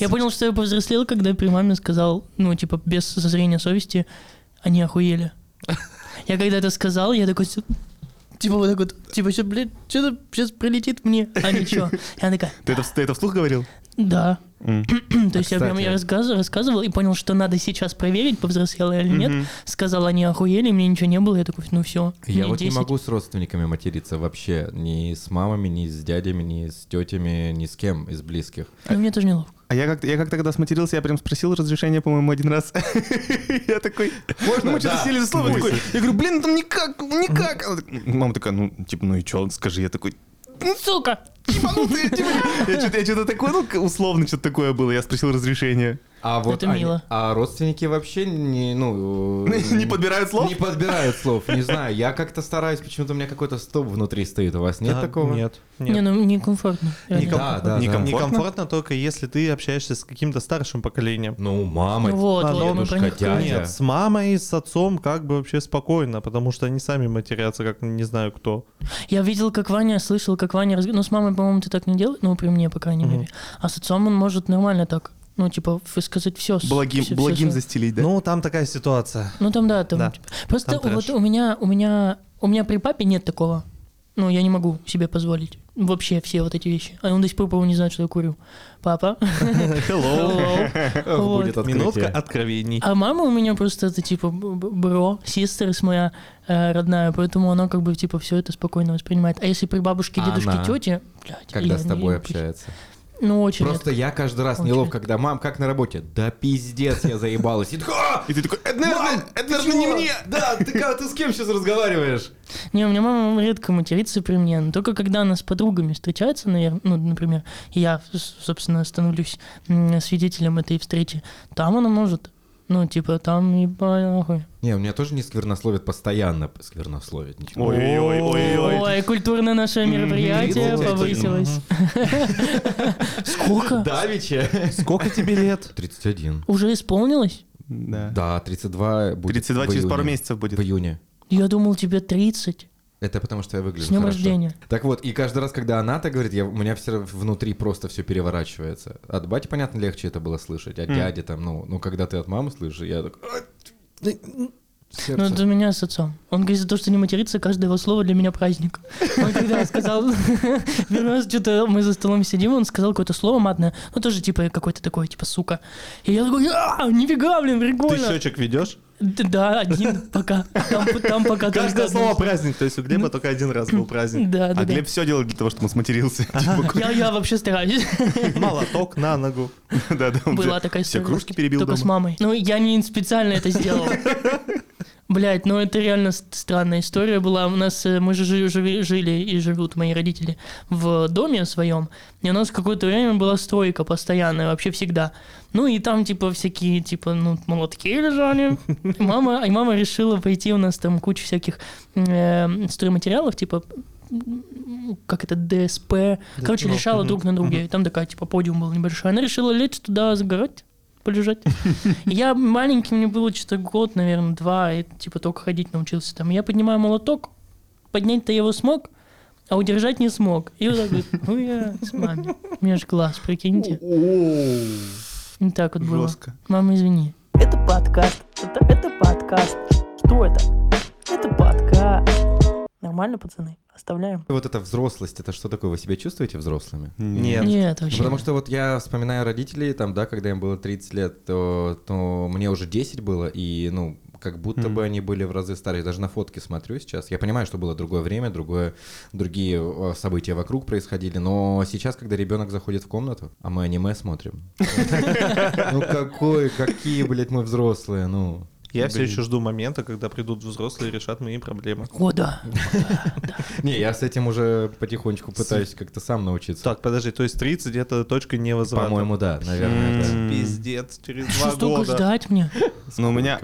Я понял, что я повзрослел, когда при маме сказал, ну, типа, без созрения совести, они охуели. Я когда это сказал, я такой... Типа вот так вот, типа, сейчас, блядь, что-то сейчас прилетит мне, а ничего. И она такая... Ты это вслух говорил? Да. То есть я прям рассказывал и понял, что надо сейчас проверить, повзрослела я или нет. Сказал, они охуели, мне ничего не было, я такой, ну все. Я вот не могу с родственниками материться вообще, ни с мамами, ни с дядями, ни с тетями, ни с кем из близких. Ну мне тоже неловко. А я как-то когда сматерился, я прям спросил разрешения, по-моему, один раз. Я такой, можно, мы что-то сели за слово, такой, я говорю, блин, там никак. Мама такая, ну, типа, ну и чё, скажи, я такой, ну, сука. Я что-то такое, ну, условно что-то такое было, я спросил разрешения. А вот это мило. А родственники вообще не подбирают слов? Не подбирают слов, не знаю. Я как-то стараюсь, почему-то у меня какой-то стоп внутри стоит. У вас нет такого? Нет. Не, ну некомфортно. Некомфортно только если ты общаешься с каким-то старшим поколением. Ну, мама, дедушка, дядя. Нет, с мамой и с отцом как бы вообще спокойно, потому что они сами матерятся, как не знаю кто. Я видел, как Ваня, слышал, как Ваня... Ну, с мамой, по-моему, ты так не делаешь, ну, при мне, по крайней мере. А с отцом он может нормально так... Ну, типа, высказать все. Благим застелить, да? Ну, там такая ситуация. Ну, там, да. Там, да. Типа, просто там вот у меня при папе нет такого. Ну, я не могу себе позволить вообще все вот эти вещи. А он до сих пор, по-моему, не знает, что я курю. Папа. Hello. Будет открытие. Минутка откровений. А мама у меня просто это, типа, бро, sisters моя родная, поэтому она как бы, типа, все это спокойно воспринимает. А если при бабушке, дедушке, тете... Когда с тобой общается... Ну, очень просто редко. Я каждый раз неловко, когда мам, как на работе, да пиздец, я заебалась. И ты такой, это, наверное, не мне. Да, ты с кем сейчас разговариваешь? Не, у меня мама редко матерится при мне, но только когда она с подругами встречается, ну, например, я, собственно, становлюсь свидетелем этой встречи, там она может. Ну, типа, там ебанахуй. Не, у меня тоже не сквернословит постоянно. Сквернословит, ничего. Ой-ой-ой. Ой, культурное наше мероприятие повысилось. Сколько? Давича. Сколько тебе лет? 31. Уже исполнилось? Да, 32 будет. 32 через пару месяцев будет. В июне. Я думал, тебе 30. Это потому, что я выгляжу хорошо. С днем рождения. Так вот, и каждый раз, когда она так говорит, у меня все внутри просто все переворачивается. От бати, понятно, легче это было слышать, от дяди там, ну, когда ты от мамы слышишь, я так... Сердце. Ну, это у меня с отцом. Он говорит, за то, что не матерится, каждое его слово для меня праздник. Он когда сказал... что-то мы за столом сидим, он сказал какое-то слово матное, ну, тоже типа какое-то такое, типа, сука. И я такой, нифига, блин, прикольно. Ты счетчик ведешь? Да, один пока. Там пока каждое слово праздник, то есть у Глеба только один раз был праздник. А Глеб все делал для того, чтобы он сматерился. Я вообще стараюсь. Молоток на ногу. Была такая история. Все кружки перебил дома. Только с мамой. Ну, я не специально это сделал. Блять, ну это реально странная история была. У нас, мы же жили и живут мои родители в доме своем, и у нас какое-то время была стройка постоянная, вообще всегда. Ну и там типа всякие, типа, ну, молотки лежали. Мама решила пойти, у нас там куча всяких стройматериалов, типа, как это, ДСП. Короче, лежала друг на друге. И там такая, типа, подиум был небольшой. Она решила лечь туда загорать, полежать. Я маленький, мне было что-то год, наверное, 2, и типа только ходить научился там. Я поднимаю молоток, поднять-то я его смог, а удержать не смог. И вот так вот, ну я с мамой. У меня же класс, прикиньте. Не так вот было. Мама, извини. Это подкаст. Это подкаст. Что это? Это подкаст. Нормально, пацаны? Оставляем. Вот эта взрослость, это что такое? Вы себя чувствуете взрослыми? Нет, вообще. Потому что вот я вспоминаю родителей, там, да, когда им было 30 лет, то мне уже 10 было, и, ну, как будто бы они были в разы старше. Даже на фотки смотрю сейчас. Я понимаю, что было другое время, другие события вокруг происходили, но сейчас, когда ребенок заходит в комнату, а мы аниме смотрим. Ну, какие, блядь, мы взрослые, ну... Я все еще жду момента, когда придут взрослые и решат мои проблемы. О, да. Не, я с этим уже потихонечку пытаюсь как-то сам научиться. Так, подожди, то есть 30 — это точка невозврата? По-моему, да, наверное. Пиздец, через 2 года. Что столько ждать мне? Ну, у меня...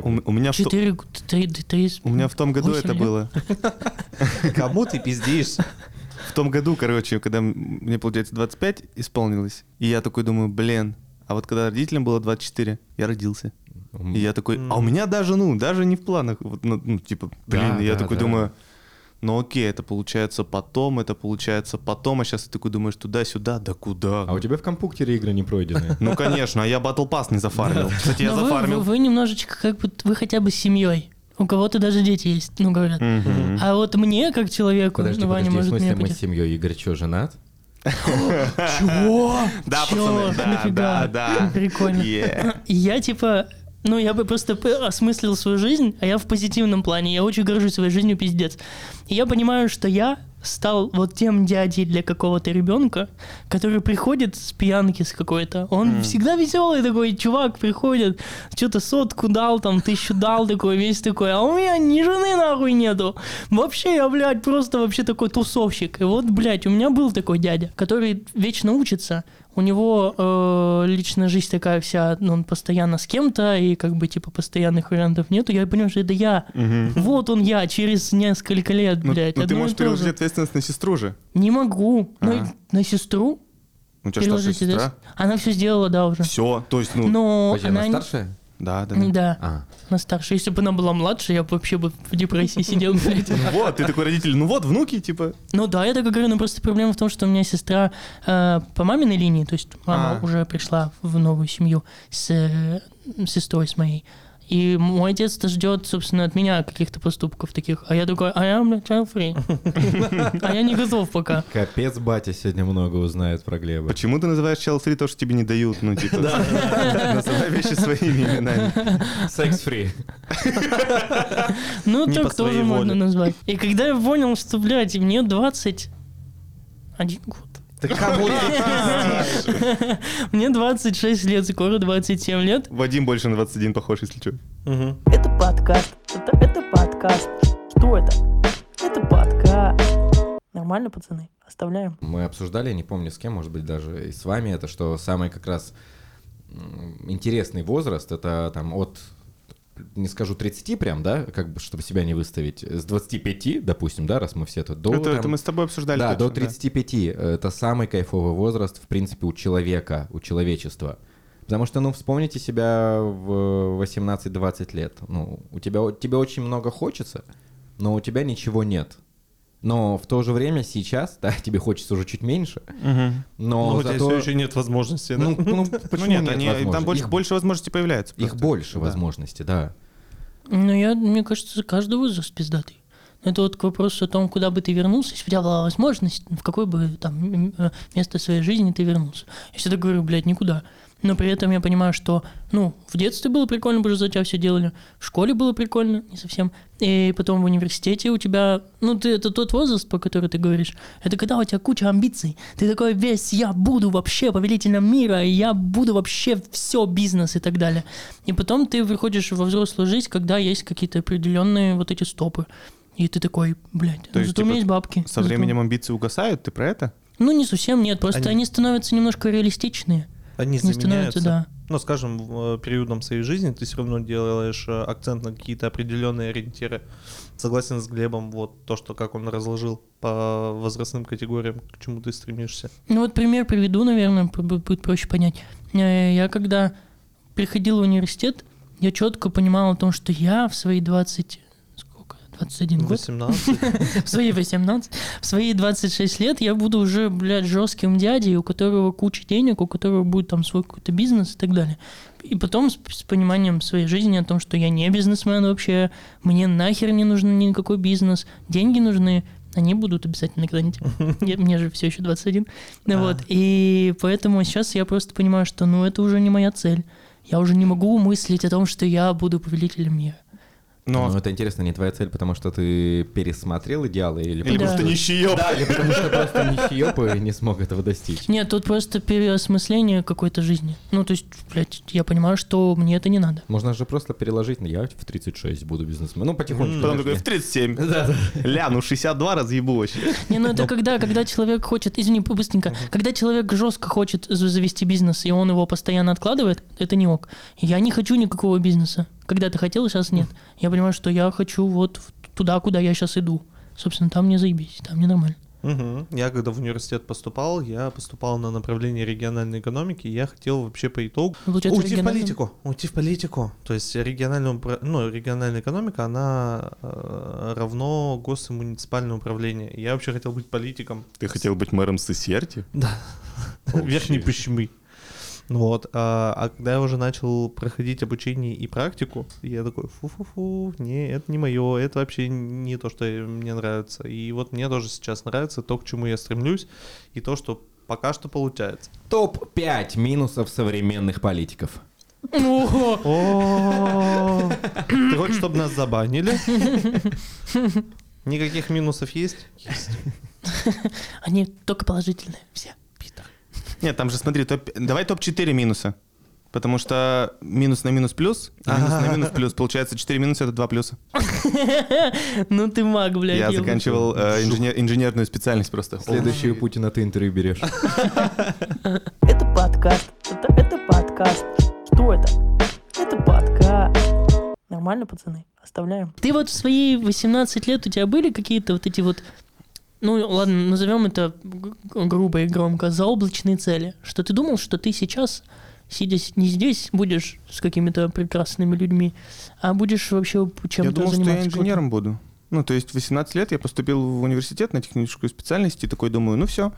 4, 3... У меня в том году это было. Кому ты пиздишь? В том году, короче, когда мне, получается, 25 исполнилось, и я такой думаю, блин, а вот когда родителям было 24, я родился. И я такой, а у меня даже, ну, даже не в планах. Вот, ну, типа, блин, да, я такой думаю, но окей, это получается потом, а сейчас ты такой думаешь туда-сюда, да куда? А у тебя в компьютере игры не пройдены. Ну, конечно, а я Battle Pass не зафармил. Кстати, я зафармил. Вы немножечко, как бы, вы хотя бы семьей. У кого-то даже дети есть, ну, говорят. А вот мне, как человеку, Ваня может меня... Подожди, в смысле мы с семьей, Игорь, что, женат? Чего? Да, пацаны, да. Прикольно. Я, типа... Ну, я бы просто осмыслил свою жизнь, а я в позитивном плане. Я очень горжусь своей жизнью, пиздец. И я понимаю, что я стал вот тем дядей для какого-то ребенка, который приходит с пьянки с какой-то. Он всегда веселый такой чувак, приходит, что-то сотку дал, там, 1000 дал, такой, весь такой, а у меня ни жены нахуй нету. Вообще я, блядь, просто вообще такой тусовщик. И вот, блядь, у меня был такой дядя, который вечно учится. У него личная жизнь такая вся, ну, он постоянно с кем-то, и как бы, типа, постоянных вариантов нету. Я понимаю, что это я. Угу. Вот он я, через несколько лет, блядь. Ну, ты можешь переложить ответственность на сестру же. Не могу. На сестру. У тебя что, сестра? Она все сделала, да, уже. Все? То есть, ну... она старшая? Да. Она старше. Если бы она была младше, я бы вообще бы в депрессии сидел. Вот, ты такой родитель, ну вот, внуки, типа. Ну да, я так говорю, но просто проблема в том, что у меня сестра по маминой линии, то есть мама уже пришла в новую семью с сестрой с моей. И мой отец-то ждет, собственно, от меня каких-то поступков таких. А я такой, блядь, child free. А я не готов пока. Капец, батя сегодня много узнает про Глеба. Почему ты называешь child free то, что тебе не дают? Ну, типа, называй вещи своими именами. Sex free. Ну, так тоже можно назвать. И когда я понял, что, блядь, мне 21 год. Мне 26 лет, скоро 27 лет. Вадим больше на 21 похож, если что. Это подкаст. Это подкаст. Что это? Это подкаст. Нормально, пацаны? Оставляем. Мы обсуждали, я не помню с кем, может быть, даже и с вами, это что самый как раз интересный возраст, это там от... не скажу 30 прям, да, как бы, чтобы себя не выставить, с 25, допустим, да, раз мы все тут, до... Это мы с тобой обсуждали. Да, точно, до 35. Да. Это самый кайфовый возраст, в принципе, у человека, у человечества. Потому что, ну, вспомните себя в 18-20 лет. Ну, тебе очень много хочется, но у тебя ничего нет. Но в то же время сейчас, да, тебе хочется уже чуть меньше, но зато... у тебя все еще нет возможности, да? Ну почему нет возможности? Там больше возможностей появляется. Их больше возможностей, да. Ну, мне кажется, каждый возраст пиздатый. Это вот к вопросу о том, куда бы ты вернулся, если бы у тебя была возможность, в какое бы там место своей жизни ты вернулся. Я всегда говорю, блядь, никуда. Но при этом я понимаю, что, ну, в детстве было прикольно, потому что за тебя все делали, в школе было прикольно, не совсем, и потом в университете у тебя, ну, это тот возраст, про который ты говоришь, это когда у тебя куча амбиций, ты такой весь, я буду вообще повелителем мира, я буду вообще все, бизнес и так далее. И потом ты выходишь во взрослую жизнь, когда есть какие-то определенные вот эти стопы, и ты такой, блядь, то есть, зато у меня есть бабки. Со временем амбиции угасают, ты про это? Ну, не совсем, нет, просто они становятся немножко реалистичные. Они заменяются, да. Но, скажем, периодом своей жизни ты все равно делаешь акцент на какие-то определенные ориентиры. Согласен с Глебом, вот то, что как он разложил по возрастным категориям, к чему ты стремишься. Ну вот пример приведу, наверное, будет проще понять. Я когда приходил в университет, я четко понимал о том, что я в свои 26 лет я буду уже, блядь, жестким дядей, у которого куча денег, у которого будет там свой какой-то бизнес и так далее. И потом с пониманием своей жизни о том, что я не бизнесмен вообще, мне нахер не нужен никакой бизнес, деньги нужны, они будут обязательно когда-нибудь. Мне же все еще 21. Вот. И поэтому сейчас я просто понимаю, что ну это уже не моя цель. Я уже не могу мыслить о том, что я буду повелителем мира. Но это интересно, не твоя цель, потому что ты пересмотрел идеалы? Или потому что нищеёб. Да, или потому что просто нищеёб и не смог этого достичь. Нет, тут просто переосмысление какой-то жизни. Ну, то есть, блядь, я понимаю, что мне это не надо. Можно же просто переложить, я в 36 буду бизнесменом. Ну, потихонечку. Потом такой, в 37. Ля, ну 62 разъебу вообще. Не, ну это когда человек хочет, извини, быстренько, когда человек жестко хочет завести бизнес, и он его постоянно откладывает, это не ок. Я не хочу никакого бизнеса. Когда-то хотел, сейчас нет. Я понимаю, что я хочу вот туда, куда я сейчас иду. Собственно, там мне заебись, там мне нормально. Угу. Я когда в университет поступал, я поступал на направление региональной экономики, и я хотел вообще по итогу уйти в политику. То есть региональная экономика, она равно гос- и муниципальное управление. Я вообще хотел быть политиком. Ты хотел быть мэром Сысерти? Да. Верхней Пышмы. Вот, а когда я уже начал проходить обучение и практику, я такой, фу-фу-фу, не, это не мое, это вообще не то, что мне нравится. И вот мне тоже сейчас нравится то, к чему я стремлюсь, и то, что пока что получается. Топ-5 минусов современных политиков. Ты хочешь, чтобы нас забанили? Никаких минусов есть? Есть. Они только положительные, все. Нет, там же, смотри, давай топ-4 минуса. Потому что минус на минус плюс, и минус на минус плюс. Получается, 4 минуса — это 2 плюса. Ну ты маг, блядь. Я заканчивал инженерную специальность просто. Следующую Путина ты интервью берешь. Это подкаст. Это подкаст. Что это? Это подкаст. Нормально, пацаны? Оставляем. Ты вот в свои 18 лет у тебя были какие-то вот эти вот... Ну, ладно, назовем это грубо и громко, заоблачные цели. Что ты думал, что ты сейчас, сидя не здесь, будешь с какими-то прекрасными людьми, а будешь вообще чем-то заниматься? Я думал, что я инженером буду. Ну, то есть в 18 лет я поступил в университет на техническую специальность и такой думаю, ну все.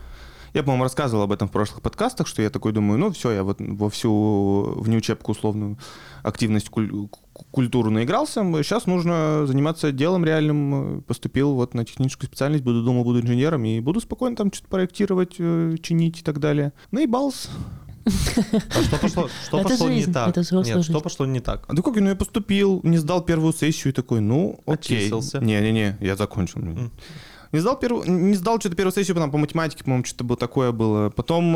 Я, по-моему, рассказывал об этом в прошлых подкастах, что я такой думаю, ну все, я вот во всю внеучебку условную активность культуру наигрался, сейчас нужно заниматься делом реальным, поступил вот на техническую специальность, буду инженером и буду спокойно там что-то проектировать, чинить и так далее. Наебался. А что пошло не так? Нет, что пошло не так? Да как, ну я поступил, не сдал первую сессию и такой, ну окей. Не, я закончил. Не сдал что-то первую сессию по математике, по-моему, что-то было такое было. Потом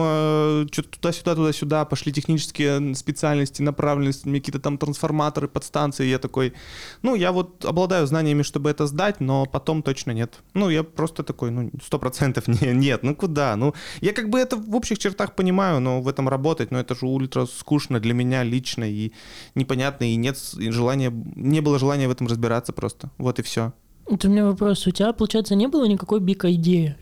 что-то туда-сюда, пошли технические специальности, направленности, какие-то там трансформаторы, подстанции. Я такой, ну, я вот обладаю знаниями, чтобы это сдать, но потом точно нет. Ну, я просто такой, 100% нет, ну куда? Ну, я как бы это в общих чертах понимаю, но в этом работать, это же ультра скучно для меня лично и непонятно, и нет желания, не было желания в этом разбираться просто. Вот и все. Вот у меня вопрос. У тебя, получается, не было никакой бика идеи?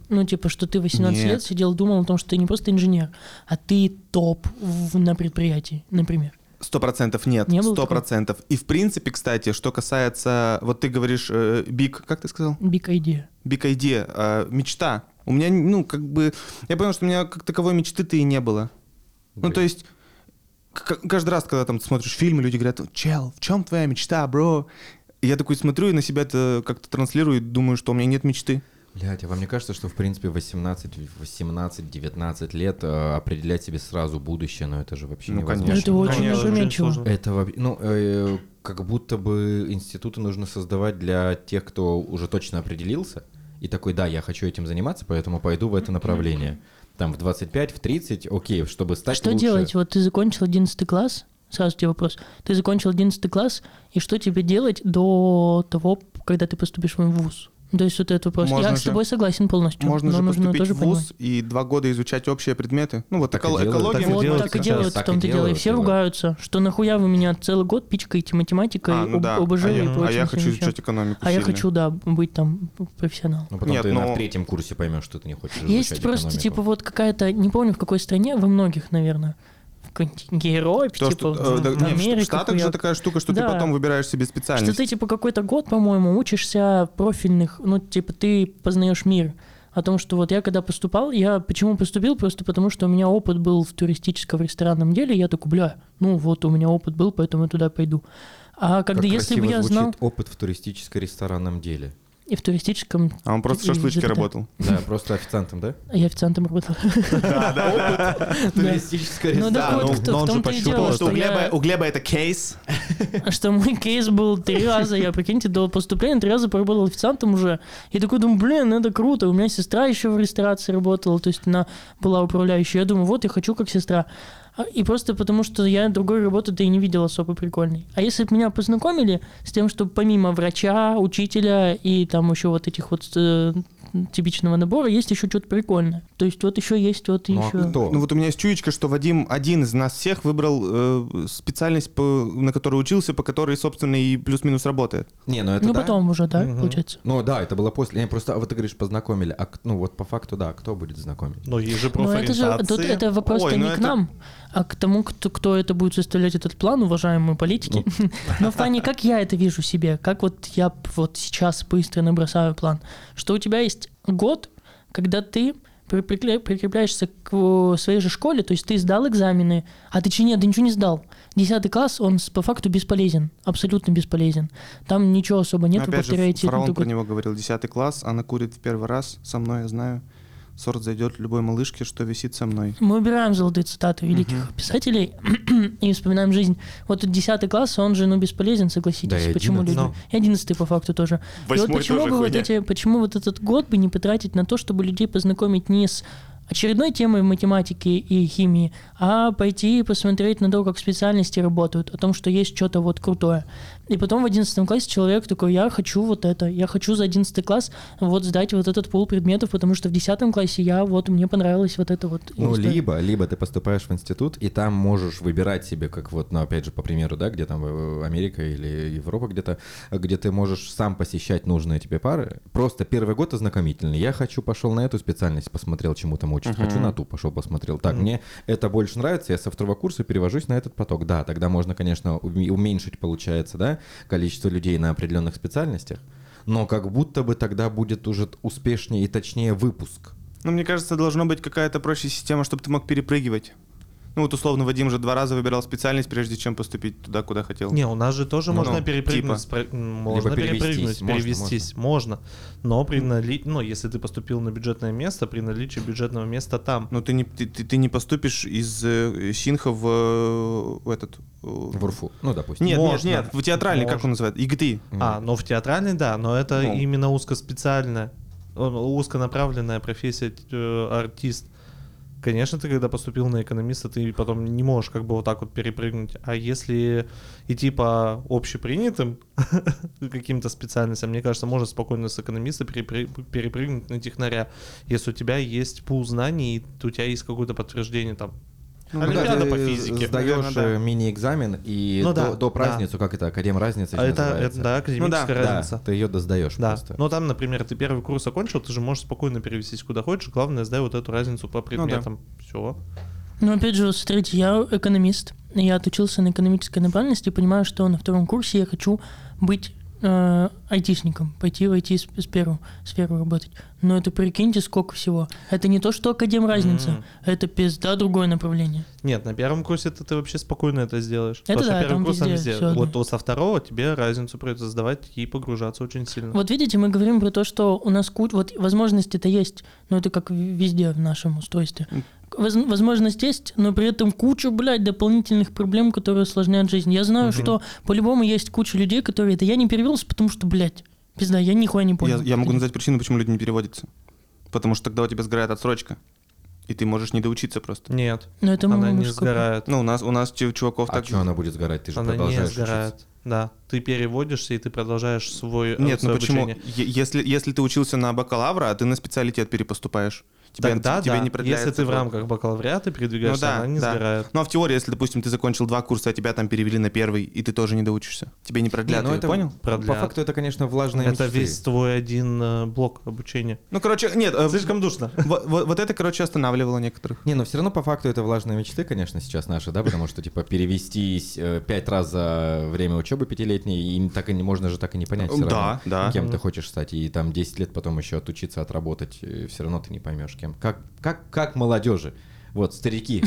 Что ты 18 лет сидел, думал о том, что ты не просто инженер, а ты топ на предприятии, например. 100% нет, 100%. И в принципе, кстати, что касается... Вот ты говоришь биг... Как ты сказал? Биг идея. Биг идея. Мечта. У меня, Я понял, что у меня как таковой мечты-то и не было. Блин. Ну, то есть... Каждый раз, когда там ты смотришь фильмы, люди говорят, чел, в чем твоя мечта, бро? Я такой смотрю и на себя это как-то транслирую, думаю, что у меня нет мечты. Блядь, а вам не кажется, что в принципе 18-19 лет определять себе сразу будущее, но это же вообще невозможно. Конечно. Это очень опрометчиво. Это, как будто бы институты нужно создавать для тех, кто уже точно определился, и такой, да, я хочу этим заниматься, поэтому пойду в это направление. Там в 25, в 30, окей, чтобы стать лучше. Что делать? Вот ты закончил 11 класс... Сразу тебе вопрос. Ты закончил 11 класс, и что тебе делать до того, когда ты поступишь в вуз? То есть вот этот вопрос. Я с тобой согласен полностью. Можно же поступить в вуз и 2 года изучать общие предметы. Ну вот экология. Вот так и делают в том-то дело. И все ругаются, что нахуя вы меня целый год пичкаете математикой, ОБЖ и прочим. А я хочу изучать экономику. А я хочу, быть там профессионалом. Ну потом ты на 3-м курсе поймешь, что ты не хочешь изучать экономику. Есть просто какая-то, не помню в какой стране, во многих, наверное, Герой, Америка. В Штатах же такая штука, что ты потом выбираешь себе специальность. Что ты, какой-то год, по-моему, учишься профильных, ты познаешь мир. О том, что вот я когда поступал, я почему поступил? Просто потому, что у меня опыт был в туристическом ресторанном деле, я такой, у меня опыт был, поэтому я туда пойду. А когда, как если бы я знал... опыт в туристическом ресторанном деле. И в туристическом... А он просто в шашлычке работал. Да, просто официантом, да? Я официантом работал. Да. Туристическая ресторанная. Но он же почувствовал, что у Глеба это кейс. Что мой кейс был 3 раза. Я, прикиньте, до поступления 3 раза поработал официантом уже. И такой думаю, это круто. У меня сестра еще в ресторации работала. То есть она была управляющей. Я думаю, я хочу как сестра. И просто потому, что я другой работы-то и не видел особо прикольной. А если бы меня познакомили с тем, что помимо врача, учителя и там еще вот этих вот типичного набора есть еще что-то прикольное. То есть вот еще есть вот еще... Ну вот у меня есть чуечка, что Вадим один из нас всех выбрал специальность, на которой учился, по которой, собственно, и плюс-минус работает. Не, ну это ну да. Потом уже, да, получается? Ну да, это было после. Не, просто вот ты говоришь, познакомили. А ну вот по факту, да, кто будет знакомить? Ну есть же профориентация. Это же, тут это вопрос-то не к нам, а к тому, кто это будет составлять этот план, уважаемые политики. Но в плане, как я это вижу себе, как вот я вот сейчас быстро набросаю план, что у тебя есть год, когда ты прикрепляешься к своей же школе, то есть ты сдал экзамены, а ты нет, ты ничего не сдал. 10 класс, он по факту бесполезен, абсолютно бесполезен. Там ничего особо нет. Опять же, фараон про него говорил, 10 класс, она курит в первый раз, со мной, я знаю. Сорт зайдет любой малышке, что висит со мной. Мы убираем золотые цитаты великих писателей и вспоминаем жизнь. Вот 10 класс, он же, ну, бесполезен, согласитесь. Да, почему 11, люди? Но... И 11-й по факту тоже. И вот почему, тоже бы вот эти, почему вот этот год бы не потратить на то, чтобы людей познакомить не с очередной темой математики и химии, а пойти и посмотреть на то, как специальности работают, о том, что есть что-то вот крутое. И потом в 11 классе человек такой, я хочу вот это, я хочу за 11 класс вот сдать вот этот пул предметов, потому что в 10 классе я вот, мне понравилось вот это вот. Ну, либо ты поступаешь в институт, и там можешь выбирать себе, как вот, ну, опять же, по примеру, да, где там Америка или Европа где-то, где ты можешь сам посещать нужные тебе пары. Просто первый год ознакомительный. Я хочу, пошел на эту специальность, посмотрел, чему там учат. Хочу на ту, пошел, посмотрел. Так, мне это больше нравится, я со второго курса перевожусь на этот поток. Да, тогда можно, конечно, уменьшить, получается, да, количество людей на определенных специальностях, но как будто бы тогда будет уже успешнее и точнее выпуск. Ну, мне кажется, должна быть какая-то проще система, чтобы ты мог перепрыгивать. Ну вот условно Вадим же 2 раза выбирал специальность, прежде чем поступить туда, куда хотел. Не, у нас же тоже можно перепрыгнуть, типа. Можно перепрыгнуть, перевестись, можно. Но при если ты поступил на бюджетное место, при наличии бюджетного места там. Но ты не поступишь из Синха в этот. В УРФУ, ну допустим. Нет, в театральный, как он называется, ИГТИ. В театральный, да, но это именно узкоспециальная, узконаправленная профессия артист. Конечно, ты когда поступил на экономиста, ты потом не можешь как бы вот так вот перепрыгнуть. А если идти по общепринятым каким-то специальностям, мне кажется, можно спокойно с экономиста перепрыгнуть на технаря, если у тебя есть пул знаний, и у тебя есть какое-то подтверждение там. Олимпиада по физике. Сдаешь мини-экзамен и доп. Разницу, как это, академразница называется. Да, академическая разница. Да, ты ее досдаешь просто. Но там, например, ты первый курс окончил, ты же можешь спокойно перевестись куда хочешь, главное, сдай вот эту разницу по предметам. Все. Ну, опять же, смотрите, я экономист, я отучился на экономической направленности, понимаю, что на втором курсе я хочу быть айтишником, пойти в IT сферу работать. Но это, прикиньте, сколько всего. Это не то, что академразница, это пизда другое направление. Нет, на первом курсе ты вообще спокойно это сделаешь. Это потому что первый курс там везде. Вот со второго тебе разницу придется сдавать и погружаться очень сильно. Вот видите, мы говорим про то, что у нас вот возможности-то есть, но это как везде в нашем устройстве. Возможность есть, но при этом куча, дополнительных проблем, которые усложняют жизнь. Я знаю, что по-любому есть куча людей, которые это я не перевелся, потому что, пизда, я нихуя не понял. Я могу назвать причину, почему люди не переводятся. Потому что тогда у тебя сгорает отсрочка. И ты можешь не доучиться просто. Нет. Но это она не сгорает. Ну, у нас чуваков так. А что она будет сгорать? Ты же продолжаешь учиться. Да, ты переводишься, и ты продолжаешь свой обучение. Нет, почему? Если ты учился на бакалавра, а ты на специалитет перепоступаешь. Тебе не продляется. Если ты в рамках бакалавриата передвигаешься, она не сгорает. Ну, а в теории, если, допустим, ты закончил 2 курса, а тебя там перевели на 1, и ты тоже не доучишься. Тебе не продлят, ты понял? Продлят. По факту это, конечно, влажные мечты. Это весь твой один блок обучения. Ну, нет. Слишком душно. Вот это, останавливало некоторых. Не, но все равно по факту это влажные мечты, конечно, сейчас наши, да, потому что, перевестись 5 раз за время учебы 5-летней, и так и не можно же так и не понять все равно, кем ты хочешь стать. И там 10 лет потом еще отучиться, отработать, все равно ты не поймешь, кем. Как молодежи. Вот, старики.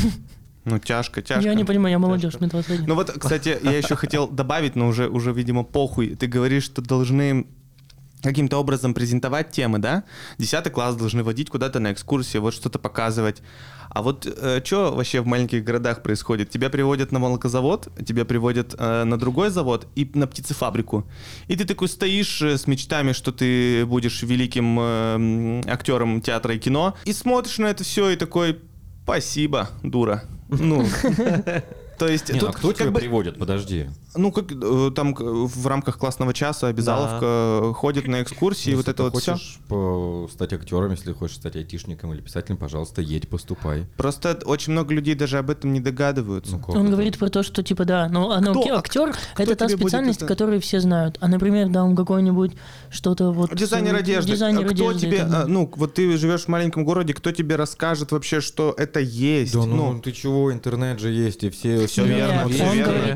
Ну, тяжко. Я не понимаю, я молодежь, мне 20 лет. Ну вот, кстати, я еще хотел добавить, но уже, видимо, похуй. Ты говоришь, что должны каким-то образом презентовать темы, да? 10 класс должны водить куда-то на экскурсии, вот что-то показывать. А вот что вообще в маленьких городах происходит? Тебя приводят на молокозавод, тебя приводят на другой завод и на птицефабрику. И ты такой стоишь с мечтами, что ты будешь великим актером театра и кино. И смотришь на это все и такой: спасибо, дура. Ну... То есть, не, тут, а кто тебя приводит? Подожди. Ну, как там в рамках классного часа обязаловка ходит на экскурсии, если вот это вот все. Если ты хочешь стать актером, если хочешь стать айтишником или писателем, пожалуйста, едь, поступай. Просто очень много людей даже об этом не догадываются. Ну, он говорит про то, что типа да, но актер — это та специальность, которую все знают. А, например, да, он какой-нибудь что-то вот... Дизайнер одежды. Дизайнер кто одежды. Тебе, это... ну, вот ты живешь в маленьком городе, кто тебе расскажет вообще, что это есть? Да ну ты чего, интернет же есть, и все... Все верно.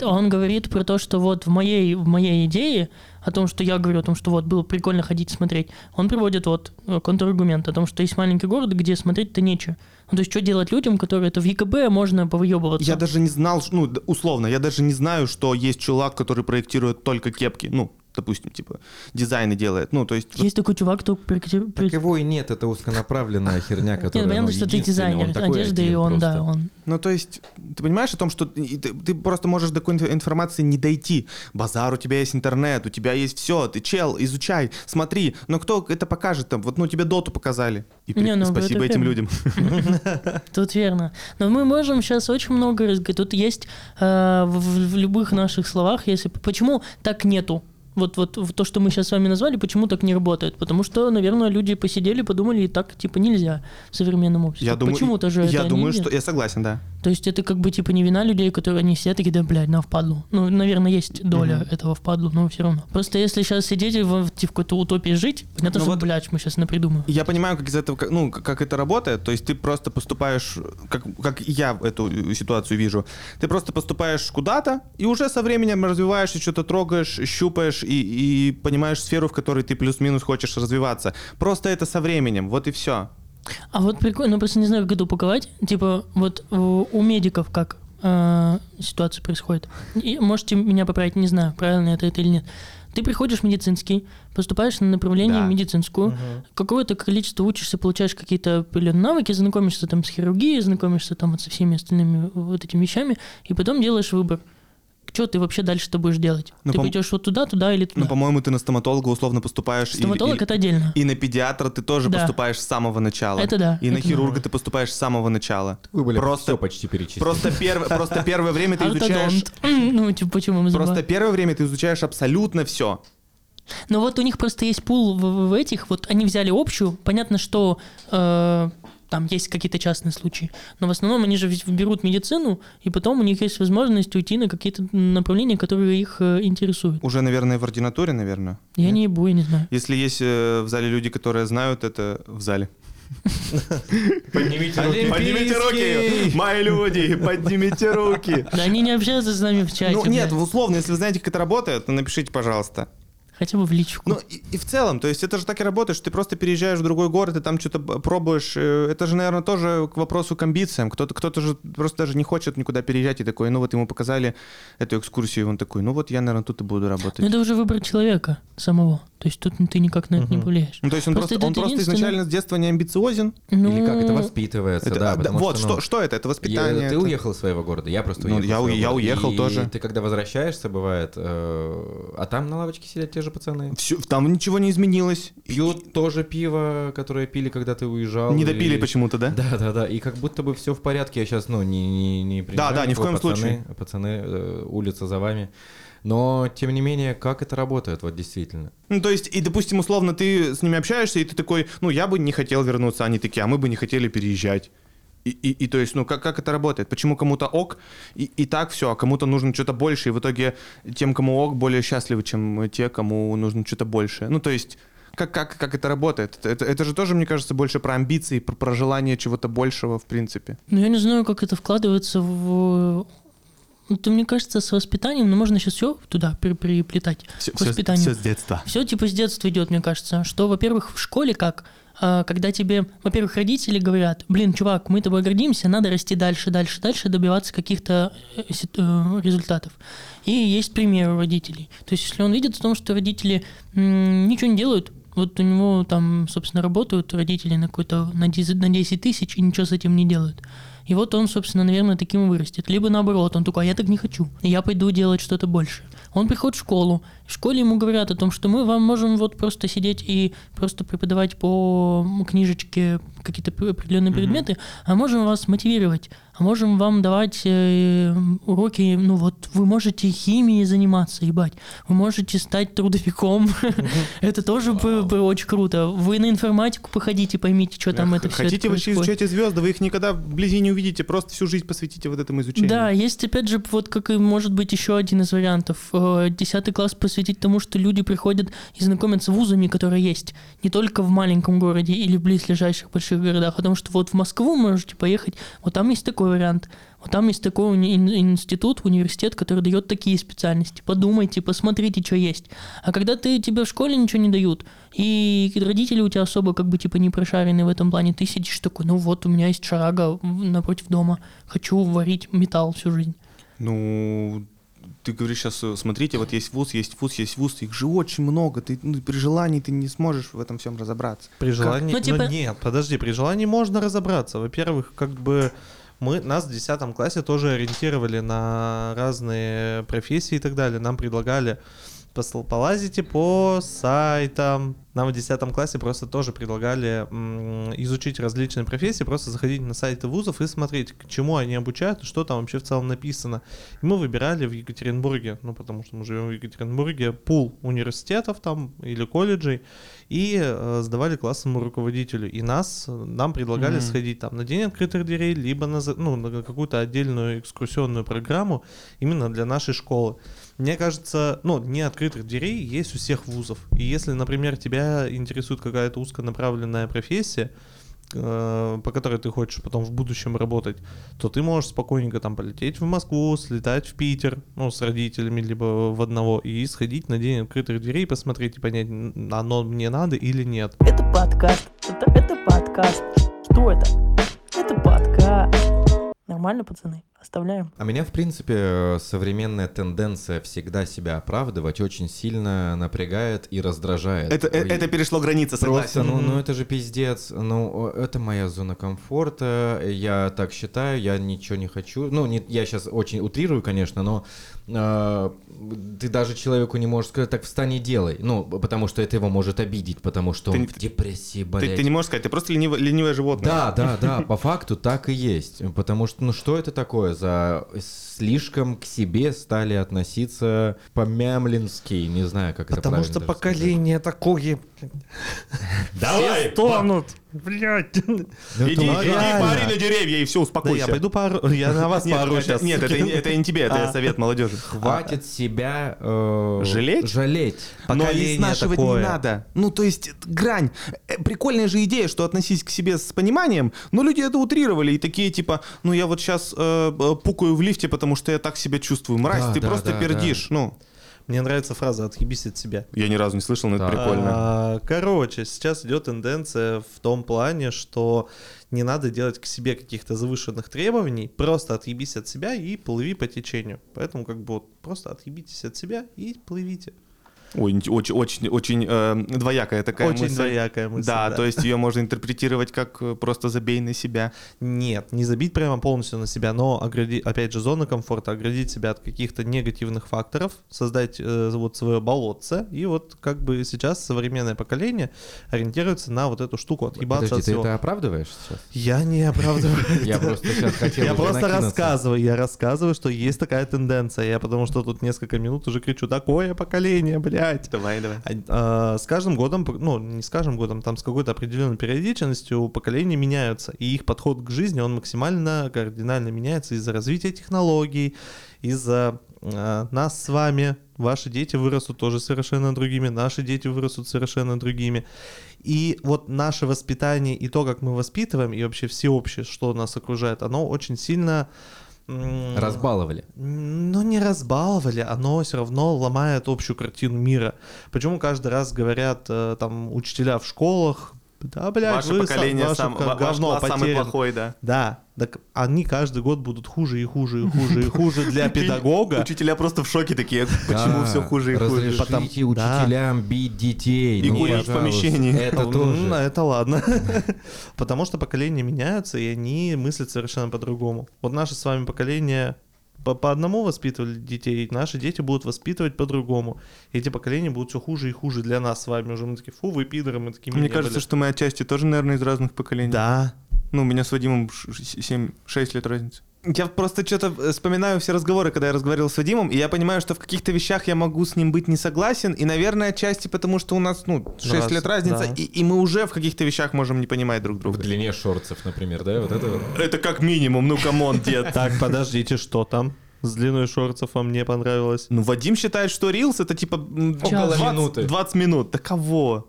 Он говорит про то, что вот в моей идее, о том, что я говорю, о том, что вот было прикольно ходить смотреть, он приводит вот контраргумент о том, что есть маленький город, где смотреть-то нечего. Ну, то есть что делать людям, которые это в ЕКБ можно повыебываться? Я даже не знал, ну, условно, я даже не знаю, что есть чувак, который проектирует только кепки, ну, допустим, типа, дизайны делает. Ну, то есть... Есть такой чувак, кто... Так его и нет, это узконаправленная херня, которая... Нет, понятно, что ты дизайнер одежды, и он, да, он... Ну, то есть, ты понимаешь о том, что ты просто можешь до какой-то информации не дойти. Базар, у тебя есть интернет, у тебя есть все, ты чел, изучай, смотри. Но кто это покажет там? Вот, ну, тебе доту показали. И спасибо этим людям. Тут верно. Но мы можем сейчас очень много разговаривать. Тут есть в любых наших словах, если... Почему так нету? Вот то, что мы сейчас с вами назвали, почему так не работает? Потому что, наверное, люди посидели, подумали, и так, типа, нельзя в современном обществе. Почему-то же это думаю, что... Я согласен, да. То есть это как бы, типа, не вина людей, которые они все такие, да, блядь, на впадлу. Ну, наверное, есть доля этого впадлу, но все равно. Просто если сейчас сидеть в какой-то утопии жить, понятно, что, вот, блядь, мы сейчас напридумываем. Я понимаю, как из этого, ну, как это работает. То есть ты просто поступаешь, как я эту ситуацию вижу, ты просто поступаешь куда-то, и уже со временем развиваешься, что-то трогаешь, щупаешь, и понимаешь сферу, в которой ты плюс-минус хочешь развиваться. Просто это со временем, вот и все. А вот прикольно, просто не знаю, как это упаковать. Типа вот у медиков как ситуация происходит. И можете меня поправить, не знаю, правильно это или нет. Ты приходишь в медицинский, поступаешь на направление медицинскую, какое-то количество учишься, получаешь какие-то определенные навыки, знакомишься там с хирургией, знакомишься там вот со всеми остальными вот этими вещами, и потом делаешь выбор. Что ты вообще дальше-то будешь делать? Ну, ты пойдешь вот туда или туда? Ну, по-моему, ты на стоматолога условно поступаешь. Стоматолог — это отдельно. И на педиатра ты тоже поступаешь с самого начала. Это да. И это на хирурга ты поступаешь с самого начала. Выбыли все почти перечислили. Просто первое время ты изучаешь... Ну, типа, почему мы забываем? Просто первое время ты изучаешь абсолютно все. Но вот у них просто есть пул в этих, вот они взяли общую, понятно, что... Там есть какие-то частные случаи. Но в основном они же берут медицину, и потом у них есть возможность уйти на какие-то направления, которые их интересуют. Уже, наверное, в ординатуре, наверное? Я не ебу, я не знаю. Если есть в зале люди, которые знают, это в зале. Поднимите руки, мои люди, поднимите руки. Да они не общаются с нами в чате. Ну нет, условно, если вы знаете, как это работает, напишите, пожалуйста. Хотя бы в личку. Ну, и в целом, то есть это же так и работает, что ты просто переезжаешь в другой город и там что-то пробуешь. Это же, наверное, тоже к вопросу к амбициям. Кто-то же просто даже не хочет никуда переезжать и такой, ну вот ему показали эту экскурсию, и он такой, ну вот я, наверное, тут и буду работать. Но это уже выбор человека самого. То есть тут ты никак на это не повлияешь. Ну, то есть он просто изначально с детства не амбициозен? Ну... Или как это воспитывается, да. Вот, что, ну, что это? Это воспитание. Ты уехал из своего города, я просто уехал. Ну, я уехал и тоже. Ты когда возвращаешься, бывает, а там на лавочке сидят те же пацаны. Все, там ничего не изменилось. Пьют тоже пиво, которое пили, когда ты уезжал. Не допили почему-то, да? Да. И как будто бы все в порядке. Я сейчас, ну, не принимаю. Да, ни в коем случае. Пацаны, улица за вами. Но, тем не менее, как это работает, вот действительно. Ну, то есть, и, допустим, условно, ты с ними общаешься, и ты такой, ну, я бы не хотел вернуться, они такие, а мы бы не хотели переезжать. И то есть, ну, как это работает? Почему кому-то ок, и так все, а кому-то нужно что-то больше, и в итоге тем, кому ок, более счастливы, чем те, кому нужно что-то больше. Ну, то есть, как это работает? Это же тоже, мне кажется, больше про амбиции, про желание чего-то большего, в принципе. Ну, я не знаю, как это вкладывается в... Это, мне кажется, с воспитанием, но можно сейчас все туда приплетать. Все с детства. Все типа с детства идет, мне кажется. Что, во-первых, в школе как? Когда тебе, во-первых, родители говорят, блин, чувак, мы тобой гордимся, надо расти дальше, добиваться каких-то результатов. И есть пример у родителей. То есть если он видит в том, что родители ничего не делают, вот у него там, собственно, работают родители на 10 тысяч и ничего с этим не делают. И вот он, собственно, наверное, таким и вырастет. Либо наоборот, он такой, а я так не хочу, я пойду делать что-то больше. Он приходит в школу, в школе ему говорят о том, что мы вам можем вот просто сидеть и просто преподавать по книжечке какие-то определенные предметы, а можем вас мотивировать, а можем вам давать уроки, ну вот вы можете химией заниматься, ебать, вы можете стать трудовиком, это тоже очень круто, вы на информатику походите, поймите, что там это все. Хотите вы изучать звезды, вы их никогда вблизи не увидите, просто всю жизнь посвятите вот этому изучению. Да, есть опять же, вот как и может быть еще один из вариантов, 10 класс посвятить тому, что люди приходят и знакомятся с вузами, которые есть, не только в маленьком городе или в близлежащих больших городах, потому что вот в Москву можете поехать, вот там есть такой вариант, вот там есть такой институт, университет, который дает такие специальности, подумайте, посмотрите, что есть. А когда тебе в школе ничего не дают, и родители у тебя особо как бы типа не прошарены в этом плане, ты сидишь такой, ну вот у меня есть шарага напротив дома, хочу варить металл всю жизнь. Ну... Ты говоришь сейчас, смотрите, вот есть вуз, есть вуз, есть вуз, их же очень много, ты, ну, при желании ты не сможешь в этом всем разобраться. При желании, ну, типа... нет, подожди, при желании можно разобраться. Во-первых, как бы нас в 10 классе тоже ориентировали на разные профессии и так далее, нам предлагали... Полазите по сайтам. Нам в 10 классе просто тоже предлагали изучить различные профессии, просто заходить на сайты вузов и смотреть, к чему они обучают, что там вообще в целом написано. И мы выбирали в Екатеринбурге, ну потому что мы живем в Екатеринбурге, пул университетов там или колледжей, и сдавали классному руководителю. И нам предлагали сходить там на день открытых дверей, либо на какую-то отдельную экскурсионную программу именно для нашей школы. Мне кажется, не открытых дверей есть у всех вузов. И если, например, тебя интересует какая-то узконаправленная профессия, по которой ты хочешь потом в будущем работать, то ты можешь спокойненько там полететь в Москву, слетать в Питер, с родителями, либо в одного, и сходить на день открытых дверей, посмотреть и понять, оно мне надо или нет. Это подкаст. Это подкаст. Что это? Это подкаст. Нормально, пацаны? Оставляем. А меня, в принципе, современная тенденция всегда себя оправдывать очень сильно напрягает и раздражает. Это перешло границы, согласен. Просто, это же пиздец. Это моя зона комфорта. Я так считаю, я ничего не хочу. Я сейчас очень утрирую, конечно, но ты даже человеку не можешь сказать, так встань и делай. Потому что это его может обидеть, потому что он в депрессии, блядь. Ты не можешь сказать, ты просто ленивое животное. Да, по факту так и есть. Потому что, что это такое за... Слишком к себе стали относиться по-мямлински, не знаю, как это правильно. Потому что поколение такое... Давай! Все стонут! Блядь! Иди, пари на деревья, и все, успокойся. Да, я пойду пару... Я на вас пару сейчас. Нет, это не тебе, это совет молодежи. Хватит себя... Жалеть? Но из нашего не надо. То есть, грань. Прикольная же идея, что относись к себе с пониманием, но люди это утрировали, и такие, типа, я вот сейчас пукаю в лифте, потому что я так себя чувствую. Мразь, ты просто пердишь. Да. Мне нравится фраза «отъебись от себя». Я ни разу не слышал, но это прикольно. Короче, сейчас идет тенденция в том плане, что не надо делать к себе каких-то завышенных требований, просто отъебись от себя и плыви по течению. Поэтому просто отъебитесь от себя и плывите. Ой, очень двоякая такая мысль. Очень двоякая мысль, да. То есть ее можно интерпретировать как просто забей на себя. Нет, не забить прямо полностью на себя, но, опять же, зона комфорта, оградить себя от каких-то негативных факторов, создать свое болотце, и сейчас современное поколение ориентируется на вот эту штуку, отъебаться от всего. Подожди, ты это оправдываешь сейчас? Я не оправдываю. Я просто сейчас хотел уже накинуться. Я рассказываю, что есть такая тенденция, я потому что тут несколько минут уже кричу, такое поколение, бля. Давай. С каждым годом, не с каждым годом, там с какой-то определенной периодичностью поколения меняются, и их подход к жизни, он максимально, кардинально меняется из-за развития технологий, из-за нас с вами. Ваши дети вырастут тоже совершенно другими, наши дети вырастут совершенно другими. И вот наше воспитание и то, как мы воспитываем, и вообще всеобщее, что нас окружает, оно очень сильно... Разбаловали. Не разбаловали, оно все равно ломает общую картину мира. Почему каждый раз говорят там учителя в школах, Да, блядь, ваше поколение самое плохое, да. Да, так они каждый год будут хуже и хуже и хуже и хуже для педагога. Учителя просто в шоке такие, почему все хуже и хуже. Разрешите учителям бить детей. И курить в помещении. Это тоже. Это ладно. Потому что поколения меняются, и они мыслят совершенно по-другому. Вот наше с вами поколение... По одному воспитывали детей, наши дети будут воспитывать по-другому. Эти поколения будут все хуже и хуже для нас с вами. Уже мы такие, фу, вы пидоры, мы такие... Мне кажется, что мы отчасти тоже, наверное, из разных поколений. Да. Ну, у меня с Вадимом 7-6 лет разница. Я просто что-то вспоминаю все разговоры, когда я разговаривал с Вадимом, и я понимаю, что в каких-то вещах я могу с ним быть не согласен, и, наверное, отчасти потому, что у нас, 6 лет разница, да. и мы уже в каких-то вещах можем не понимать друг друга. В длине шорцев, например, да? Вот это... Это как минимум, ну камон, дед. Так, подождите, что там? С длиной шорцев вам не понравилось? Ну, Вадим считает, что рилс — это типа 20 минут. Да кого?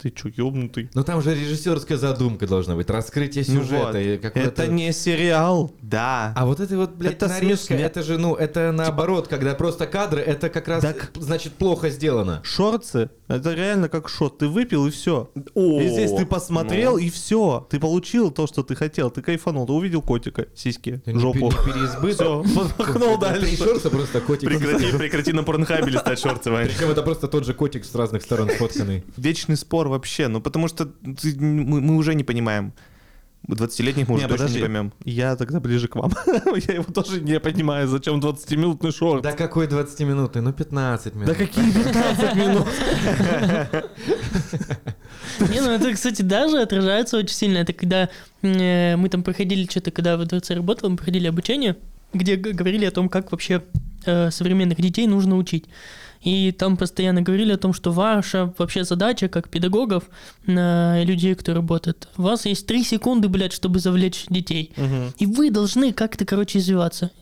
Ты чё, ёбнутый? Ну там же режиссерская задумка должна быть, раскрытие сюжета. Ну, вот. Это не сериал. Да. А вот это вот, блядь, это нарезка, это же, это наоборот, типа... когда просто кадры, это как раз, так... значит, плохо сделано. Шорцы, это реально как шот, ты выпил и все. И здесь ты посмотрел и все, ты получил то, что ты хотел, ты кайфанул, ты увидел котика, сиськи, жопу. Переизбыток. Подмахнул дальше. Шорцы просто котик. Прекрати на Порнхабе листать шорцы, Вань. Причем это просто тот же котик с разных сторон сфотканный. Вечный спор вообще, потому что мы уже не понимаем. 20-летних мы уже точно не поймем. Я тогда ближе к вам. Я его тоже не понимаю, зачем 20-минутный шорт. Да какой 20-минутный? 15 минут. Да какие 15 минут? Это, кстати, даже отражается очень сильно. Это когда мы там проходили что-то, когда в ДВЦ работал, мы проходили обучение, где говорили о том, как вообще современных детей нужно учить. И там постоянно говорили о том, что ваша вообще задача, как педагогов, людей, кто работает, у вас есть 3 секунды, блядь, чтобы завлечь детей. Угу. И вы должны как-то, извиваться.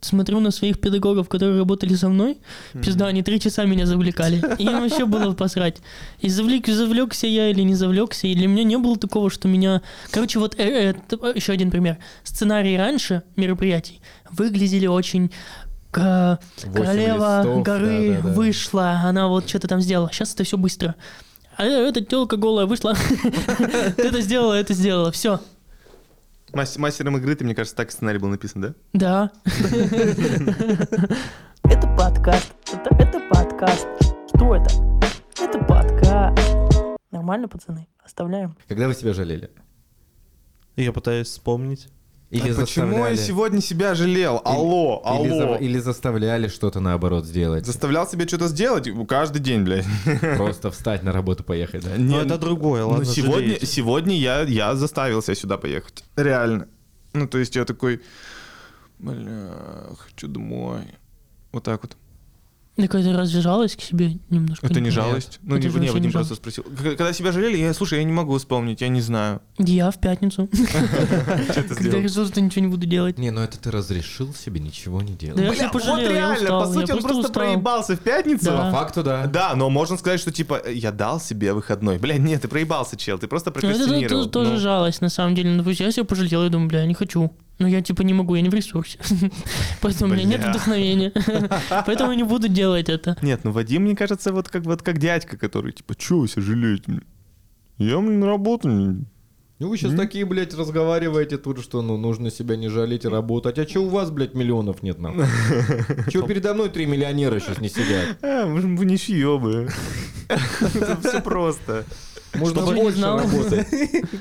Смотрю на своих педагогов, которые работали со мной, пизда, они 3 часа меня завлекали. И им вообще было посрать. И завлекся я или не завлекся, и для меня не было такого, что меня... еще один пример. Сценарии раньше мероприятий выглядели очень... Королева листов, горы вышла, она что-то там сделала. Сейчас это все быстро. А эта тёлка голая вышла, это сделала, все. Мастером игры, мне кажется, так сценарий был написан, да? Да. Это подкаст, это подкаст. Что это? Это подкаст. Нормально, пацаны, оставляем. Когда вы себя жалели? Я пытаюсь вспомнить. Или почему я сегодня себя жалел? Или заставляли что-то наоборот сделать. Заставлял себя что-то сделать каждый день, блядь. Просто встать на работу, поехать, да? Ну это другое, ладно. Сегодня я заставил себя сюда поехать. Реально. То есть я такой, бля, хочу домой. Вот так вот. Да какая-то разве жалость к себе немножко? Это не жалость. Я Вадим просто спросил. Когда себя жалели, я не могу вспомнить, я не знаю. Я в пятницу. Когда решил, что ничего не буду делать. Это ты разрешил себе ничего не делать. Бля, вот реально, по сути, он просто проебался в пятницу. По факту, да. Да, но можно сказать, что я дал себе выходной. Бля, нет, ты проебался, чел, ты просто прокрастинировал. Это тоже жалость, на самом деле. Я себя пожалел, я думаю, не хочу. Но я не могу, я не в ресурсе. Поэтому у меня нет вдохновения. Поэтому я не буду делать это. Нет, Вадим, мне кажется, как дядька, который чего вы себя жалеете? Я на работу. Вы сейчас такие, блядь, разговариваете тут, что нужно себя не жалеть и работать. А че у вас, блядь, миллионов нет нам? Че передо мной 3 миллионера сейчас не сидят? Вы не съебы. Все просто. Можно больше работать.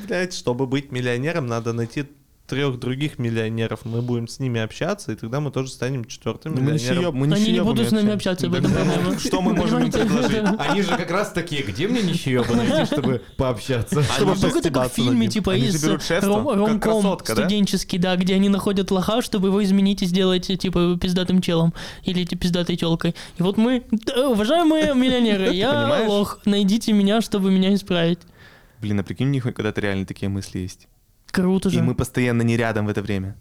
Блядь, чтобы быть миллионером, надо найти 3 других миллионеров, мы будем с ними общаться, и тогда мы тоже станем 4-м миллионером. Они не будут с нами общаться, об этом проблема. Что мы можем им предложить? Они же как раз такие, где мне нищеёба найти, чтобы пообщаться? Только это как в фильме, из ромком студенческий, да, где они находят лоха, чтобы его изменить и сделать, пиздатым челом или пиздатой тёлкой. И вот мы, уважаемые миллионеры, я лох, найдите меня, чтобы меня исправить. Блин, а прикинь, у них когда-то реально такие мысли есть. Круто же. И мы постоянно не рядом в это время.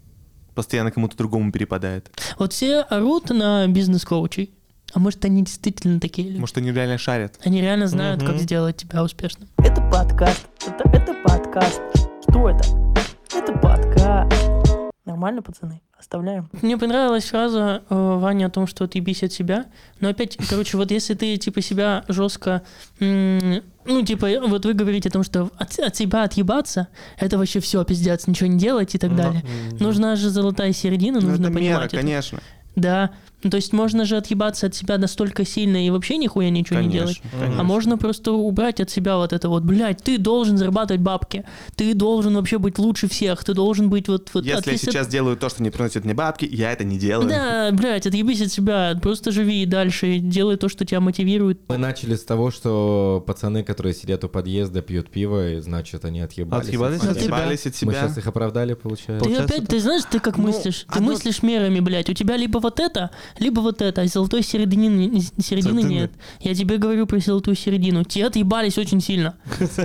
Постоянно кому-то другому перепадает. Вот все орут на бизнес-коучей. А может, они действительно такие люди? Может, они реально шарят? Они реально знают, как сделать тебя успешным. Это подкаст. Это подкаст. Что это? Это подкаст. Нормально, пацаны, оставляем. Мне понравилась фраза Вани о том, что ты бесит себя. Но опять, короче, вот если ты типа себя жестко, ну типа вот вы говорите о том, что от себя отъебаться, это вообще все пиздец, ничего не делать и так далее. Нужна же золотая середина, нужно это понимать. Мера, конечно. Да, ну, то есть можно же отъебаться от себя настолько сильно и вообще нихуя ничего конечно, не делать, конечно. А можно просто убрать от себя вот это вот, блядь, ты должен зарабатывать бабки, ты должен вообще быть лучше всех, ты должен быть вот если я сейчас делаю то, что не приносит мне бабки, я это не делаю. Да, блядь, отъебись от себя, просто живи дальше, делай то, что тебя мотивирует. Мы начали с того, что пацаны, которые сидят у подъезда, пьют пиво, и, значит, они отъебались от себя. Мы сейчас их оправдали, получается. Ты опять, ты знаешь, ты как мыслишь, ты мыслишь мерами, блядь, у тебя либо вот это, либо вот это, а золотой середины нет. Я тебе говорю про золотую середину. Те отъебались очень сильно.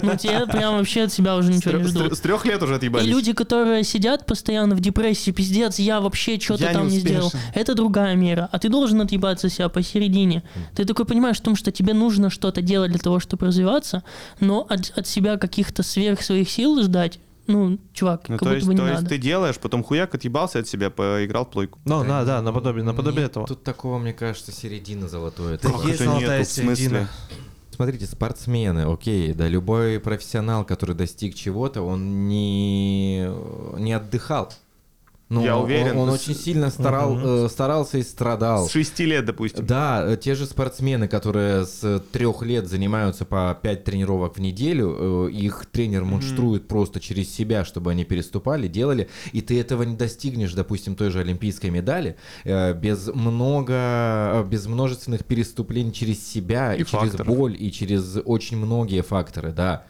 Ну, те прям вообще от себя уже ничего не ждут. С 3 лет уже отъебались. И люди, которые сидят постоянно в депрессии, пиздец, я вообще что-то там не сделал. Это другая мера. А ты должен отъебаться себя посередине. Ты такой понимаешь в том, что тебе нужно что-то делать для того, чтобы развиваться, но от себя каких-то сверх своих сил ждать. Ну, чувак, ну, как будто бы не надо. То есть ты делаешь, потом хуяк отъебался от себя, поиграл в плойку. Ну, да, наподобие этого. Тут такого, мне кажется, середина золотой. Это есть золотая середина. Смотрите, спортсмены, окей, да, любой профессионал, который достиг чего-то, он не отдыхал. Ну, я уверен. Он очень сильно старался и страдал. С 6 лет, допустим. Да, те же спортсмены, которые с 3 лет занимаются по 5 тренировок в неделю, их тренер мунштрует просто через себя, чтобы они переступали, делали, и ты этого не достигнешь, допустим, той же олимпийской медали, без множественных переступлений через себя, и через боль, и через очень многие факторы, да.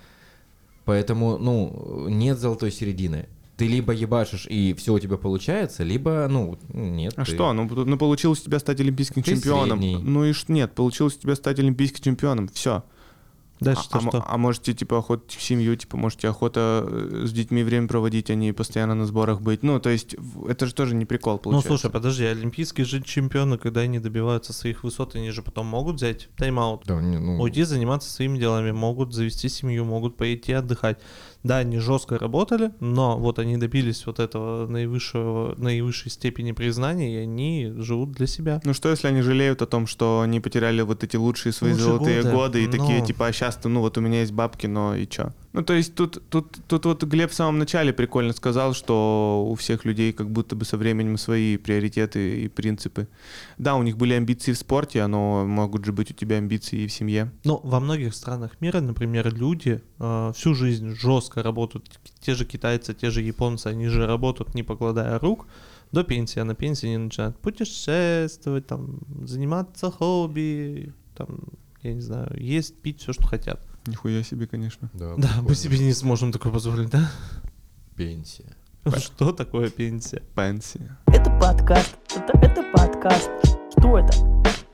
Поэтому, нет золотой середины. Ты либо ебашишь, и все у тебя получается, либо, нет. А ты... что? Ну, получилось у тебя стать олимпийским чемпионом. Средний. Ну и нет, получилось у тебя стать олимпийским чемпионом. Все. Дальше что? А можете, типа, охота в семью, типа, можете охота с детьми время проводить, а не постоянно на сборах быть. Ну, то есть, это же тоже не прикол получается. Ну, слушай, подожди, олимпийские же чемпионы, когда они добиваются своих высот, они же потом могут взять тайм-аут, уйти заниматься своими делами, могут завести семью, могут пойти отдыхать. Да, они жестко работали, но вот они добились вот этого наивысшей степени признания, и они живут для себя. Ну что, если они жалеют о том, что они потеряли вот эти лучшие свои золотые годы, и такие типа, а сейчас-то, вот у меня есть бабки, но и чё? Ну то есть тут вот Глеб в самом начале прикольно сказал, что у всех людей как будто бы со временем свои приоритеты и принципы. Да, у них были амбиции в спорте, но могут же быть у тебя амбиции и в семье. Ну, во многих странах мира, например, люди всю жизнь жестко работают. Те же китайцы, те же японцы, они же работают, не покладая рук, до пенсии, а на пенсии они начинают путешествовать, там, заниматься хобби, там, я не знаю, есть, пить, все, что хотят. Нихуя себе, конечно. Да, мы себе не сможем такое позволить, да? Пенсия. Что такое пенсия? Пенсия. Это подкаст. Это подкаст. Что это?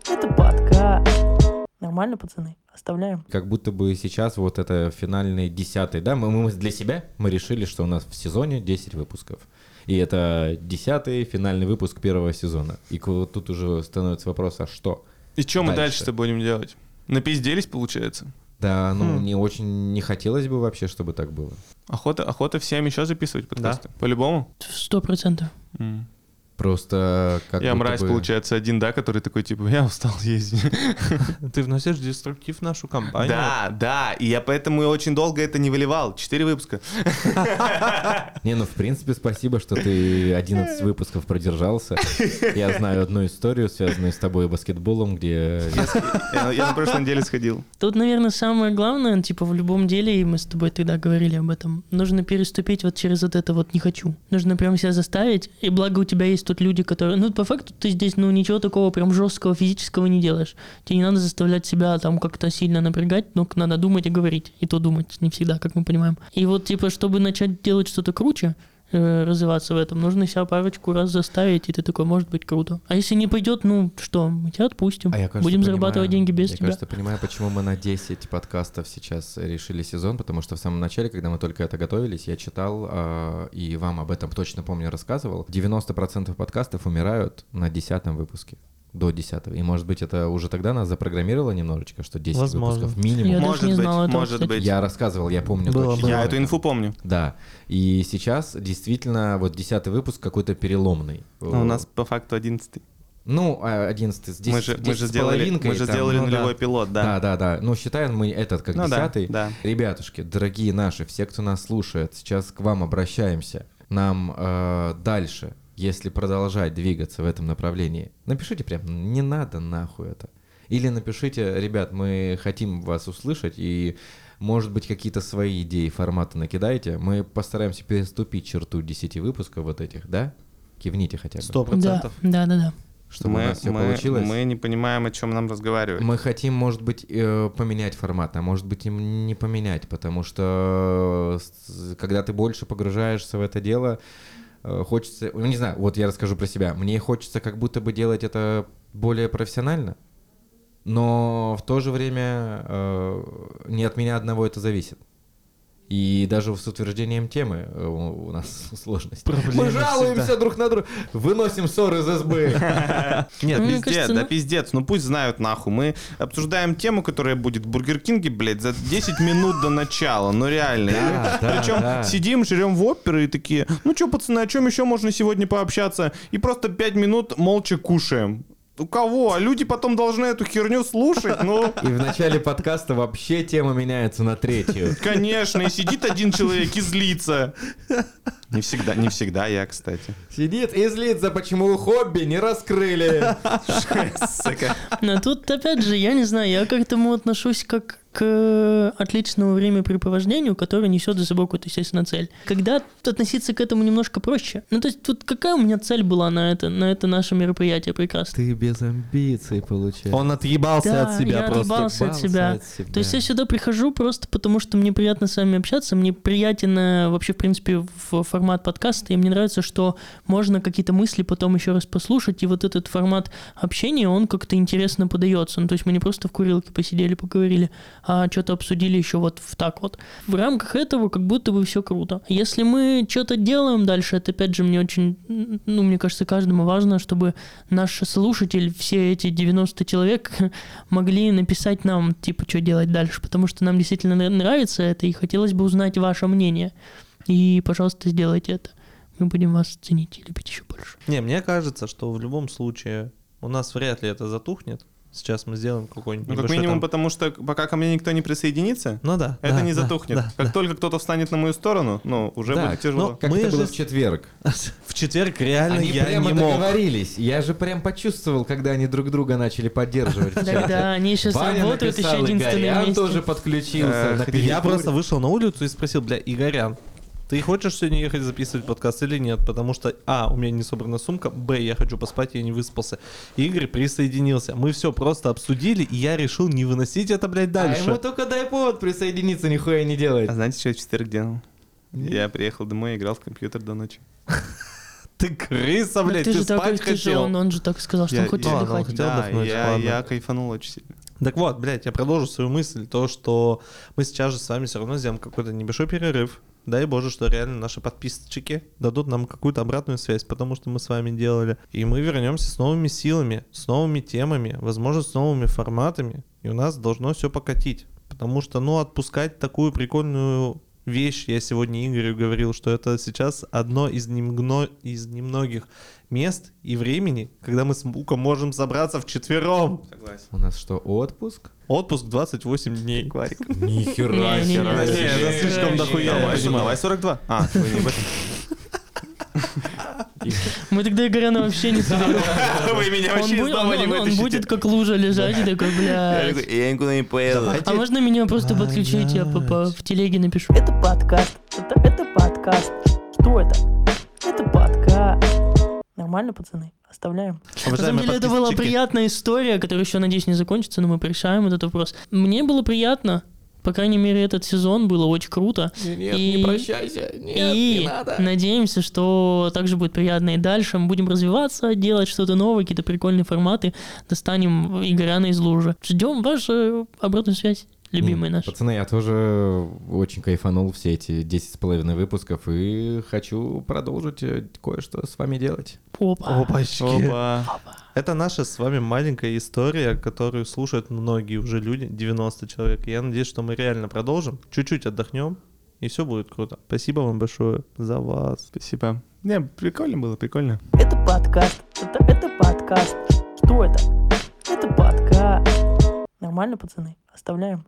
Это подкаст. Нормально, пацаны? Оставляем. Как будто бы сейчас вот это финальный 10-й, да? Мы для себя мы решили, что у нас в сезоне 10 выпусков. И это 10-й финальный выпуск первого сезона. И вот тут уже становится вопрос, а что? И что мы дальше-то будем делать? Напизделись, получается? Да, не очень не хотелось бы вообще, чтобы так было. Охота всем еще записывать подкасты? Да. По-любому? 100%. Просто как я мразь, получается, один, да, который такой, типа, я устал ездить. Ты вносишь деструктив в нашу компанию. Да, и я поэтому и очень долго это не выливал. 4 выпуска. Не, в принципе, спасибо, что ты 11 выпусков продержался. Я знаю одну историю, связанную с тобой и баскетболом, где... Я на прошлой неделе сходил. Тут, наверное, самое главное, типа, в любом деле, и мы с тобой тогда говорили об этом, нужно переступить вот через вот это вот «не хочу». Нужно прям себя заставить, и благо у тебя есть тут люди, которые... Ну, по факту ты здесь, ничего такого прям жесткого физического не делаешь. Тебе не надо заставлять себя там как-то сильно напрягать, но надо думать и говорить. И то думать не всегда, как мы понимаем. И вот, типа, чтобы начать делать что-то круче, развиваться в этом, нужно себя парочку раз заставить, и ты такой, может быть, круто. А если не пойдет, что, мы тебя отпустим. А я, кажется, будем зарабатывать деньги без тебя. Я, кажется, понимаю, почему мы на 10 подкастов сейчас решили сезон, потому что в самом начале, когда мы только это готовились, я читал, и вам об этом точно помню рассказывал, 90% подкастов умирают на 10-м выпуске. до 10-го. И, может быть, это уже тогда нас запрограммировало немножечко, что 10 выпусков минимум. Я может быть, может быть. Я рассказывал, я помню. Точно. Я эту инфу помню. Да. И сейчас действительно вот 10-й выпуск какой-то переломный. Но у нас по факту 11-й. Ну, 11-й. Мы же сделали нулевой пилот, да. Да. Ну, считаем мы этот как 10-й. Да. Ребятушки, дорогие наши, все, кто нас слушает, сейчас к вам обращаемся. Нам дальше... Если продолжать двигаться в этом направлении, напишите прям, не надо нахуй это. Или напишите, ребят, мы хотим вас услышать, и, может быть, какие-то свои идеи, форматы накидайте. Мы постараемся переступить черту 10 выпусков вот этих, да? Кивните хотя бы. 100%. Да. Чтобы у нас все получилось. Мы не понимаем, о чем нам разговаривать. Мы хотим, может быть, поменять формат, а может быть, им не поменять, потому что, когда ты больше погружаешься в это дело... Хочется, ну не знаю, вот я расскажу про себя. Мне хочется как будто бы делать это более профессионально, но в то же время не от меня одного это зависит. И даже с утверждением темы у нас сложность. Проблемы мы жалуемся всегда. Друг на друга, выносим ссоры из избы. Нет, пиздец, да пиздец, ну пусть знают нахуй. Мы обсуждаем тему, которая будет в Бургер Кинге, блядь, за 10 минут до начала, ну реально. Причем сидим, жрем в оперы и такие, ну чё, пацаны, о чем еще можно сегодня пообщаться? И просто 5 минут молча кушаем. У кого? А люди потом должны эту херню слушать, ну... И в начале подкаста вообще тема меняется на третью. Конечно, и сидит один человек и злится. Не всегда я, кстати. Сидит и злится, почему хобби не раскрыли. Сука. Но тут, опять же, я не знаю, я к этому отношусь как к отличному времяпрепровождению, которое несет за собой какую-то, естественно, цель. Когда относиться к этому немножко проще. Ну, то есть, тут какая у меня цель была на это наше мероприятие прекрасно? Ты без амбиций, получается. Он отъебался от себя просто. Да, я отъебался от себя. То есть, я сюда прихожу просто потому, что мне приятно с вами общаться, мне приятен вообще, в принципе, формат подкаста, и мне нравится, что можно какие-то мысли потом еще раз послушать, и вот этот формат общения, он как-то интересно подается. Ну, то есть, мы не просто в курилке посидели, поговорили, а что-то обсудили еще вот так вот. В рамках этого как будто бы все круто. Если мы что-то делаем дальше, это опять же мне очень, ну, мне кажется, каждому важно, чтобы наш слушатель, все эти 90 человек могли написать нам, типа, что делать дальше, потому что нам действительно нравится это, и хотелось бы узнать ваше мнение. И, пожалуйста, сделайте это. Мы будем вас ценить и любить еще больше. Не, мне кажется, что в любом случае у нас вряд ли это затухнет. Сейчас мы сделаем какой-нибудь... Ну, как минимум, там... потому что пока ко мне никто не присоединится, ну, да, это не затухнет. Да, как только кто-то встанет на мою сторону, ну, уже будет тяжело. Но как мы это было в четверг. В четверг реально они я не мог. Они прямо договорились. Я же прям почувствовал, когда они друг друга начали поддерживать. Да, они еще работают, еще единственные вместе. Игорян тоже подключился. Я просто вышел на улицу и спросил, бля, Игорян, ты хочешь сегодня ехать записывать подкаст или нет? Потому что, у меня не собрана сумка, я хочу поспать, я не выспался. Игорь присоединился. Мы все просто обсудили, и я решил не выносить это, блядь, дальше. А ему только дай повод присоединиться, нихуя не делает. А знаете, что я в четверг делал? Я приехал домой и играл в компьютер до ночи. Ты крыса, блядь, ты спать хотел. Он же так сказал, что он хочет отдыхать. Да, я кайфанул очень сильно. Так вот, блядь, я продолжу свою мысль, то, что мы сейчас же с вами все равно сделаем какой-то небольшой перерыв. Дай боже, что реально наши подписчики дадут нам какую-то обратную связь, потому что мы с вами делали. И мы вернемся с новыми силами, с новыми темами, возможно, с новыми форматами. И у нас должно все покатить. Потому что, отпускать такую прикольную вещь, я сегодня Игорю говорил, что это сейчас одно из немногих мест и времени, когда мы с Буком можем собраться вчетвером. Согласен. У нас что, отпуск? Отпуск 28 дней. Нихера себе. Это слишком дохуя. Давай 42. Вы не об этом. Мы тогда Игоряна вообще не соберем. Вы меня вообще из дома не вытащите. Он будет как лужа лежать и такой, блядь. Я никуда не поеду. А можно меня просто подключить? Я в телеге напишу. Это подкаст. Это подкаст. Что это? Это подкаст. Нормально, пацаны? Оставляем. На самом деле, это была приятная история, которая еще, надеюсь, не закончится, но мы порешаем этот вопрос. Мне было приятно. По крайней мере, этот сезон было очень круто. Нет, не прощайся. Нет, не надо. Надеемся, что также будет приятно и дальше. Мы будем развиваться, делать что-то новое, какие-то прикольные форматы. Достанем Игоряна из лужи. Ждем вашу обратную связь. любимый наш. Пацаны, я тоже очень кайфанул все эти 10,5 выпусков и хочу продолжить кое-что с вами делать. Опа! Опачки! Опа. Это наша с вами маленькая история, которую слушают многие уже люди, 90 человек. Я надеюсь, что мы реально продолжим, чуть-чуть отдохнем, и все будет круто. Спасибо вам большое за вас. Спасибо. Не, прикольно было, прикольно. Это подкаст. Это подкаст. Что это? Это подкаст. Нормально, пацаны? Оставляем.